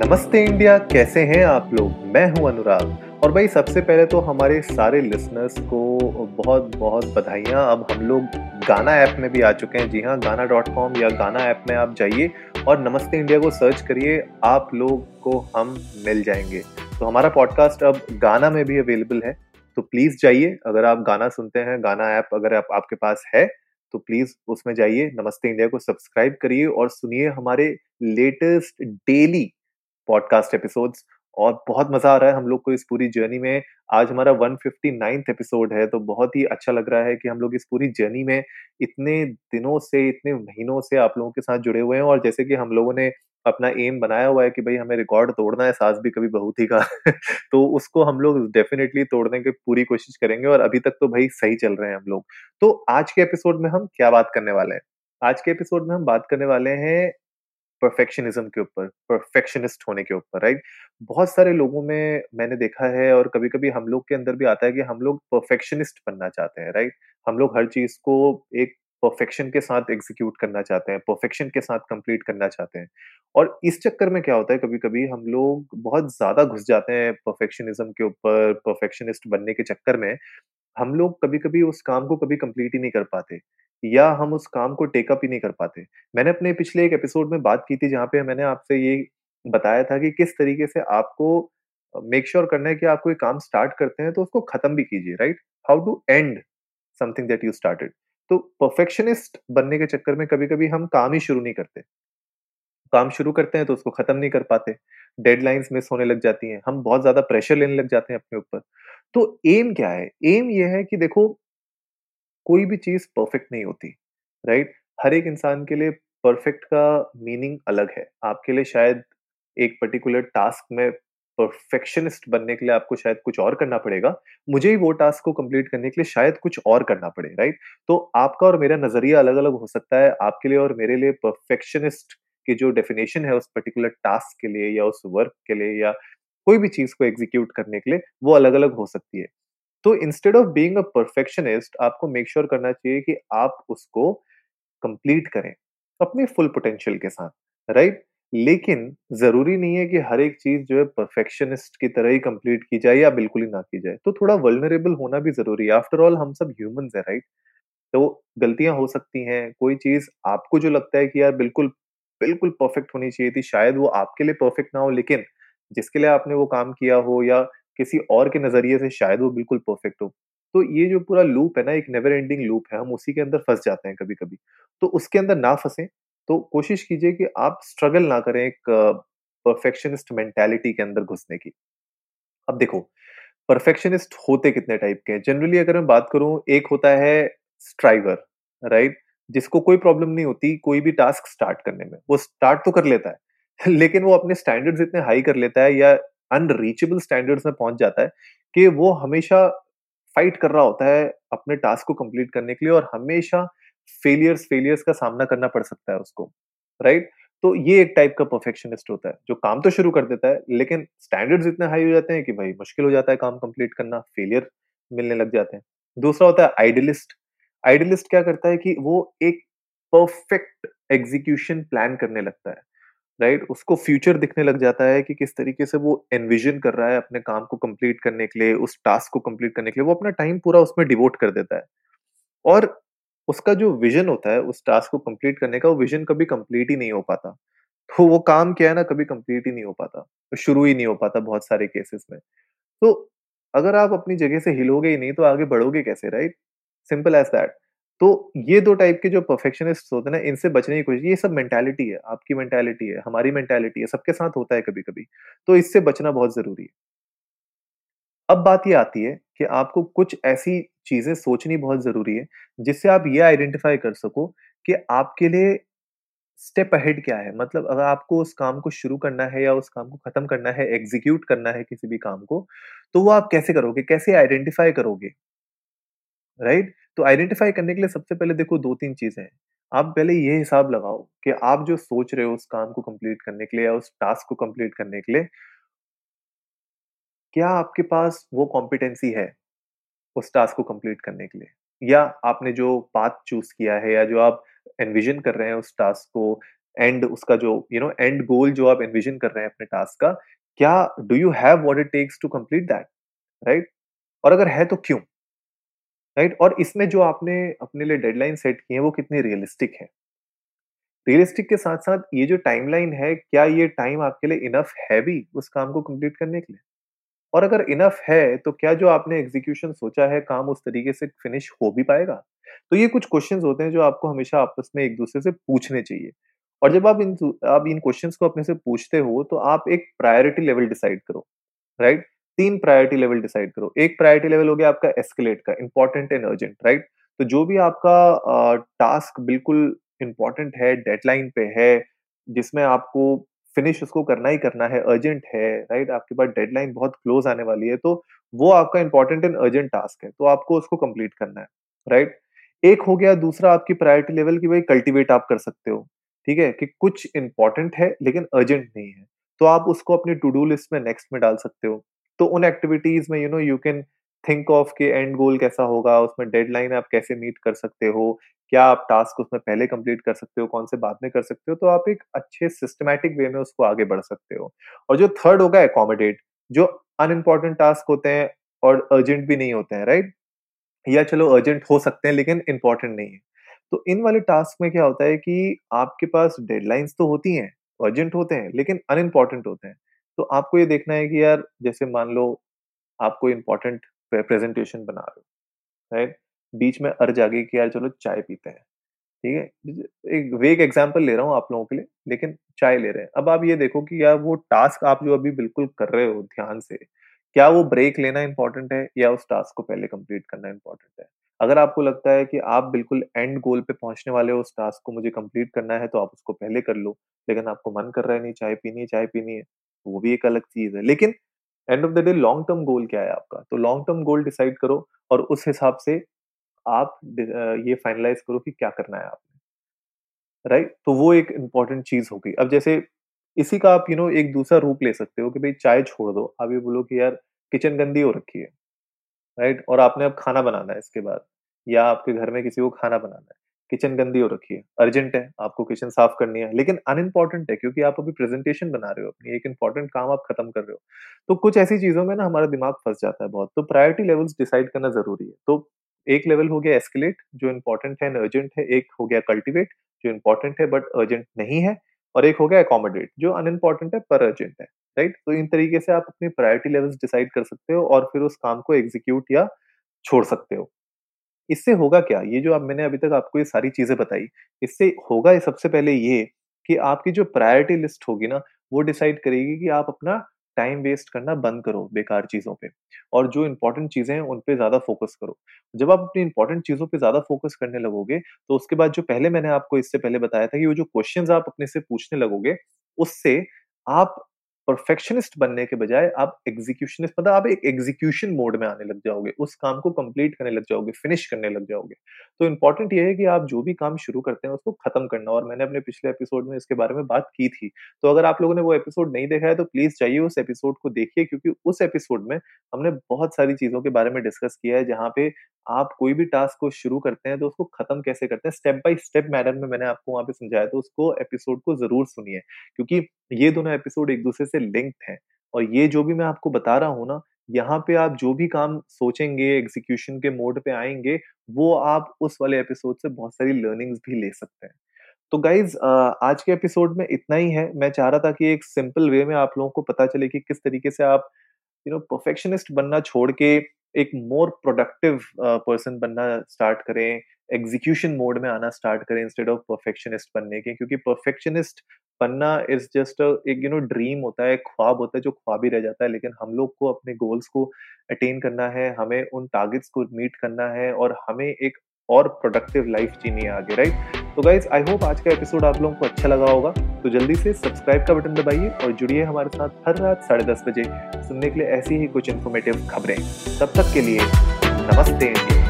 नमस्ते इंडिया, कैसे हैं आप लोग। मैं हूं अनुराग। और भाई सबसे पहले तो हमारे सारे लिसनर्स को बहुत बहुत बधाइयाँ। अब हम लोग गाना ऐप में भी आ चुके हैं। जी हाँ, गाना.com या गाना ऐप में आप जाइए और नमस्ते इंडिया को सर्च करिए, आप लोग को हम मिल जाएंगे। तो हमारा पॉडकास्ट अब गाना में भी अवेलेबल है, तो प्लीज़ जाइए। अगर आप गाना सुनते हैं, गाना ऐप अगर आपके पास है तो प्लीज़ उसमें जाइए, नमस्ते इंडिया को सब्सक्राइब करिए और सुनिए हमारे लेटेस्ट डेली पॉडकास्ट एपिसोड्स। और बहुत मज़ा आ रहा है हम लोग को इस पूरी जर्नी में। आज हमारा 159th एपिसोड है, तो बहुत ही अच्छा लग रहा है कि हम लोग इस पूरी जर्नी में इतने दिनों से, इतने महीनों से आप लोगों के साथ जुड़े हुए हैं। और जैसे कि हम लोगों ने अपना एम बनाया हुआ है कि भाई हमें रिकॉर्ड तोड़ना है, सास भी कभी बहू थी का तो उसको हम लोग डेफिनेटली तोड़ने की पूरी कोशिश करेंगे। और अभी तक तो भाई सही चल रहे हैं हम लोग। तो आज के एपिसोड में हम क्या बात करने वाले हैं? आज के एपिसोड में हम बात करने वाले हैं परफेक्शनिज्म के ऊपर, परफेक्शनिस्ट होने के ऊपर। राइट, बहुत सारे लोगों में मैंने देखा है और कभी कभी हम लोग के अंदर भी आता है कि हम लोग परफेक्शनिस्ट बनना चाहते हैं। राइट, हम लोग हर चीज को एक परफेक्शन के साथ एग्जीक्यूट करना चाहते हैं, परफेक्शन के साथ कंप्लीट करना चाहते हैं। और इस चक्कर में क्या होता है, कभी कभी हम लोग बहुत ज्यादा घुस जाते हैं परफेक्शनिज्म के ऊपर। परफेक्शनिस्ट बनने के चक्कर में हम लोग कभी कभी उस काम को कभी कंप्लीट ही नहीं कर पाते, या हम उस काम को टेकअप ही नहीं कर पाते। मैंने अपने पिछले एक एपिसोड में बात की थी जहाँ पे मैंने आपसे ये बताया था कि किस तरीके से आपको मेक श्योर करना है कि आप कोई काम स्टार्ट करते हैं तो उसको खत्म भी कीजिए। Right, how to end something that you started. तो परफेक्शनिस्ट बनने के चक्कर में कभी कभी हम काम ही शुरू नहीं करते, काम शुरू करते हैं तो उसको खत्म नहीं कर पाते, डेडलाइंस मिस होने लग जाती हैं, हम बहुत ज्यादा प्रेशर लेने लग जाते हैं अपने ऊपर। तो एम क्या है? एम ये है कि देखो, कोई भी चीज परफेक्ट नहीं होती। राइट, हर एक इंसान के लिए परफेक्ट का मीनिंग अलग है। आपके लिए शायद एक पर्टिकुलर टास्क में परफेक्शनिस्ट बनने के लिए आपको शायद कुछ और करना पड़ेगा, मुझे ही वो टास्क को कंप्लीट करने के लिए शायद कुछ और करना पड़े। राइट, तो आपका और मेरा नजरिया अलग अलग हो सकता है। आपके लिए और मेरे लिए परफेक्शनिस्ट की जो डेफिनेशन है उस पर्टिकुलर टास्क के लिए या उस वर्क के लिए या कोई भी चीज को एग्जीक्यूट करने के लिए, वो अलग अलग हो सकती है। तो instead of being a perfectionist, आपको मेक श्योर करना चाहिए कि आप उसको कंप्लीट करें अपने फुल पोटेंशियल के साथ। राइट, लेकिन जरूरी नहीं है कि हर एक चीज जो है परफेक्शनिस्ट की तरह ही कंप्लीट की जाए या बिल्कुल ही ना की जाए। तो थोड़ा वल्नरेबल होना भी जरूरी है, आफ्टर ऑल हम सब ह्यूमंस हैं। राइट, तो गलतियां हो सकती हैं। कोई चीज आपको जो लगता है कि यार बिल्कुल बिल्कुल परफेक्ट होनी चाहिए थी, शायद वो आपके लिए परफेक्ट ना हो, लेकिन जिसके लिए आपने वो काम किया हो या किसी और के नजरिए से शायद वो बिल्कुल परफेक्ट हो। तो ये जो पूरा लूप है ना, एक नेवर एंडिंग लूप है, हम उसी के अंदर फंस जाते हैं कभी कभी। तो उसके अंदर ना फंसें, तो कोशिश कीजिए कि आप स्ट्रगल ना करें एक परफेक्शनिस्ट मेंटालिटी के अंदर घुसने की। अब देखो, परफेक्शनिस्ट होते कितने टाइप के हैं। जनरली अगर मैं बात करूं, एक होता है स्ट्राइवर। राइट, जिसको कोई प्रॉब्लम नहीं होती कोई भी टास्क स्टार्ट करने में, वो स्टार्ट तो कर लेता है लेकिन वो अपने स्टैंडर्ड्स इतने हाई कर लेता है या अनरीचेबल स्टैंडर्ड्स में पहुंच जाता है कि वो हमेशा फाइट कर रहा होता है अपने टास्क को कंप्लीट करने के लिए, और हमेशा फेलियर्स का सामना करना पड़ सकता है उसको। राइट, तो ये एक टाइप का परफेक्शनिस्ट होता है जो काम तो शुरू कर देता है लेकिन स्टैंडर्ड्स इतने हाई हो जाते हैं कि भाई मुश्किल हो जाता है काम कंप्लीट करना, फेलियर मिलने लग जाते हैं। दूसरा होता है आइडियलिस्ट। आइडियलिस्ट क्या करता है कि वो एक परफेक्ट एग्जीक्यूशन प्लान करने लगता है। राइट, उसको फ्यूचर दिखने लग जाता है कि किस तरीके से वो एनविजन कर रहा है अपने काम को कंप्लीट करने के लिए, उस टास्क को कंप्लीट करने के लिए वो अपना टाइम पूरा उसमें डिवोट कर देता है। और उसका जो विजन होता है उस टास्क को कंप्लीट करने का, वो विजन कभी कंप्लीट ही नहीं हो पाता। तो वो काम क्या है ना, कभी कंप्लीट ही नहीं हो पाता, शुरू ही नहीं हो पाता बहुत सारे केसेस में। तो अगर आप अपनी जगह से हिलोगे ही नहीं तो आगे बढ़ोगे कैसे? Right, simple as that. तो ये दो टाइप के जो परफेक्शनिस्ट होते हैं ना, इनसे बचने की कोशिश। ये सब मेंटालिटी है, आपकी मेंटालिटी है, हमारी मेंटालिटी है, सबके साथ होता है कभी कभी। तो इससे बचना बहुत जरूरी है। अब बात ये आती है कि आपको कुछ ऐसी चीजें सोचनी बहुत जरूरी है जिससे आप ये आइडेंटिफाई कर सको कि आपके लिए स्टेप अहेड क्या है। मतलब अगर आपको उस काम को शुरू करना है या उस काम को खत्म करना है, एग्जीक्यूट करना है किसी भी काम को, तो वो आप कैसे करोगे, कैसे आइडेंटिफाई करोगे। राइट, तो आइडेंटिफाई करने के लिए सबसे पहले देखो दो तीन चीजें हैं। आप पहले ये हिसाब लगाओ कि आप जो सोच रहे हो उस काम को कंप्लीट करने के लिए या उस टास्क को कंप्लीट करने के लिए, क्या आपके पास वो कॉम्पिटेंसी है उस टास्क को कंप्लीट करने के लिए, या आपने जो पाथ चूज किया है या जो आप एनविजन कर रहे हैं उस टास्क को, एंड उसका जो यू नो एंड गोल जो आप एनविजन कर रहे हैं अपने टास्क का, क्या do you have what it takes to complete that, right? और अगर है तो क्यों, राइट? और इसमें जो आपने अपने लिए डेडलाइन सेट की है वो कितनी रियलिस्टिक है, रियलिस्टिक के साथ साथ ये जो टाइमलाइन है क्या ये टाइम आपके लिए इनफ है भी उस काम को कंप्लीट करने के लिए, और अगर इनफ है तो क्या जो आपने एग्जीक्यूशन सोचा है काम उस तरीके से फिनिश हो भी पाएगा? तो ये कुछ क्वेश्चंस होते हैं जो आपको हमेशा आपस में एक दूसरे से पूछने चाहिए, और जब आप इन क्वेश्चंस को अपने से पूछते हो तो आप एक प्रायोरिटी लेवल डिसाइड करो, राइट? 3 प्रायोरिटी लेवल डिसाइड करो। एक प्रायोरिटी लेवल हो गया आपका एस्केलेट का, इंपॉर्टेंट एंड अर्जेंट, राइट? तो जो भी आपका टास्क बिल्कुल इंपॉर्टेंट है, डेडलाइन पे है, जिसमें आपको फिनिश उसको करना ही करना है, अर्जेंट है, राइट? आपके पास डेडलाइन बहुत क्लोज आने वाली है, तो वो आपका इंपॉर्टेंट एंड अर्जेंट टास्क है, तो आपको उसको कंप्लीट करना है, राइट? एक हो गया दूसरा आपकी प्रायोरिटी लेवल की भाई कल्टीवेट आप कर सकते हो, ठीक है, कि कुछ इंपॉर्टेंट है लेकिन अर्जेंट नहीं है तो आप उसको अपनी टू डू लिस्ट में नेक्स्ट में डाल सकते हो। तो उन एक्टिविटीज में you know you can think of कि एंड गोल कैसा होगा, उसमें डेडलाइन आप कैसे मीट कर सकते हो, क्या आप टास्क उसमें पहले कंप्लीट कर सकते हो, कौन से बाद में कर सकते हो, तो आप एक अच्छे सिस्टमैटिक वे में उसको आगे बढ़ सकते हो। और जो थर्ड होगा एकोमोडेट, जो अनइम्पॉर्टेंट टास्क होते हैं और अर्जेंट भी नहीं होते हैं, राइट? या चलो अर्जेंट हो सकते हैं लेकिन इम्पॉर्टेंट नहीं है, तो इन वाले टास्क में क्या होता है कि आपके पास डेडलाइंस तो होती हैं, अर्जेंट होते हैं लेकिन अनइम्पॉर्टेंट होते हैं, तो आपको ये देखना है कि यार जैसे मान लो आपको इम्पॉर्टेंट प्रेजेंटेशन बना रहे हो, राइट? बीच में अर्ज आ गई कि यार चलो चाय पीते हैं, ठीक है, एक वेग एग्जांपल ले रहा हूँ आप लोगों के लिए, लेकिन चाय ले रहे हैं। अब आप ये देखो कि यार वो टास्क आप जो अभी बिल्कुल कर रहे हो ध्यान से, क्या वो ब्रेक लेना इंपॉर्टेंट है या उस टास्क को पहले कंप्लीट करना इंपॉर्टेंट है? अगर आपको लगता है कि आप बिल्कुल एंड गोल पे पहुंचने वाले हो, उस टास्क को मुझे कंप्लीट करना है, तो आप उसको पहले कर लो, लेकिन आपको मन कर रहा है नहीं चाय पीनी है, वो भी एक अलग चीज है। लेकिन end of the day long term goal क्या है आपका, तो लॉन्ग टर्म गोल डिसाइड करो और उस हिसाब से आप ये फाइनलाइज करो कि क्या करना है आपने, राइट? तो वो एक इम्पॉर्टेंट चीज होगी। अब जैसे इसी का आप यू नो एक दूसरा रूप ले सकते हो कि भाई चाय छोड़ दो, आप ये बोलो कि यार किचन गंदी हो रखी है, राइट? और आपने अब खाना बनाना है इसके बाद, या आपके घर में किसी को खाना बनाना है, किचन गंदी हो रखी है, अर्जेंट है, आपको किचन साफ करनी है लेकिन अनइम्पॉर्टेंट है क्योंकि आप अभी प्रेजेंटेशन बना रहे हो अपनी, एक इंपॉर्टेंट काम आप खत्म कर रहे हो। तो कुछ ऐसी चीजों में ना हमारा दिमाग फंस जाता है बहुत, तो प्रायोरिटी लेवल्स डिसाइड करना जरूरी है। तो एक लेवल हो गया एस्केलेट जो इंपॉर्टेंट है एंड अर्जेंट है, एक हो गया कल्टीवेट जो इंपॉर्टेंट है बट अर्जेंट नहीं है, और एक हो गया अकोमोडेट जो अनइम्पॉर्टेंट है पर अर्जेंट है, राइट? तो इन तरीके से आप अपनी प्रायोरिटी लेवल्स डिसाइड कर सकते हो और फिर उस काम को एग्जीक्यूट या छोड़ सकते हो। इससे होगा क्या, ये जो मैंने अभी तक आपको ये सारी चीजें बताई, इससे होगा सबसे पहले ये कि आपकी जो प्रायोरिटी लिस्ट होगी ना वो डिसाइड करेगी कि आप अपना टाइम वेस्ट करना बंद करो बेकार चीजों पे, और जो इंपॉर्टेंट चीजें हैं उन पे ज्यादा फोकस करो। जब आप अपनी इंपॉर्टेंट चीजों पे ज्यादा फोकस करने लगोगे तो उसके बाद जो पहले मैंने आपको इससे पहले बताया था कि वो जो क्वेश्चंस आप अपने से पूछने लगोगे उससे आप परफेक्शनिस्ट बनने के बजाय आप एग्जीक्यूशनिस्ट, मतलब आप एक एग्जीक्यूशन मोड में आने लग जाओगे, उस काम को कंप्लीट करने लग जाओगे, फिनिश करने लग जाओगे। तो इंपॉर्टेंट ये है कि आप जो भी काम शुरू करते हैं उसको खत्म करना, और मैंने अपने पिछले एपिसोड में इसके बारे में बात की थी, तो अगर आप लोगों ने वो एपिसोड नहीं देखा है तो प्लीज जाइए उस एपिसोड को देखिए, क्योंकि उस एपिसोड में हमने बहुत सारी चीजों के बारे में डिस्कस किया है जहाँ पे आप कोई भी टास्क को शुरू करते हैं तो उसको खत्म कैसे करते हैं, स्टेप बाय स्टेप मैनर में मैंने आपको वहां पे समझाया, तो उसको एपिसोड को जरूर सुनिए क्योंकि ये दोनों एपिसोड एक दूसरे से लिंक्ड हैं। और ये जो भी मैं आपको बता रहा हूँ ना, यहाँ पे आप जो भी काम सोचेंगे एग्जीक्यूशन के मोड पे आएंगे वो आप उस वाले एपिसोड से बहुत सारी लर्निंग्स भी ले सकते हैं। तो गाइज आज के एपिसोड में इतना ही है, मैं चाह रहा था कि एक सिंपल वे में आप लोगों को पता चले कि किस तरीके से आप यू नो परफेक्शनिस्ट बनना छोड़ के एक मोर प्रोडक्टिव पर्सन बनना स्टार्ट करें, एग्जीक्यूशन मोड में आना स्टार्ट करें इंस्टेड ऑफ परफेक्शनिस्ट बनने के, क्योंकि परफेक्शनिस्ट बनना इज जस्ट एक यू नो ड्रीम होता है, ख्वाब होता है जो ख्वाब ही रह जाता है। लेकिन हम लोग को अपने गोल्स को अटेन करना है, हमें उन टारगेट्स को मीट करना है और हमें एक और प्रोडक्टिव लाइफ जीनी है आगे, राइट? तो गाइज आई होप आज का एपिसोड आप लोगों को अच्छा लगा होगा, तो जल्दी से सब्सक्राइब का बटन दबाइए और जुड़िए हमारे साथ हर रात 10:30 बजे सुनने के लिए ऐसी ही कुछ इन्फॉर्मेटिव खबरें। तब तक के लिए नमस्ते इंडिया।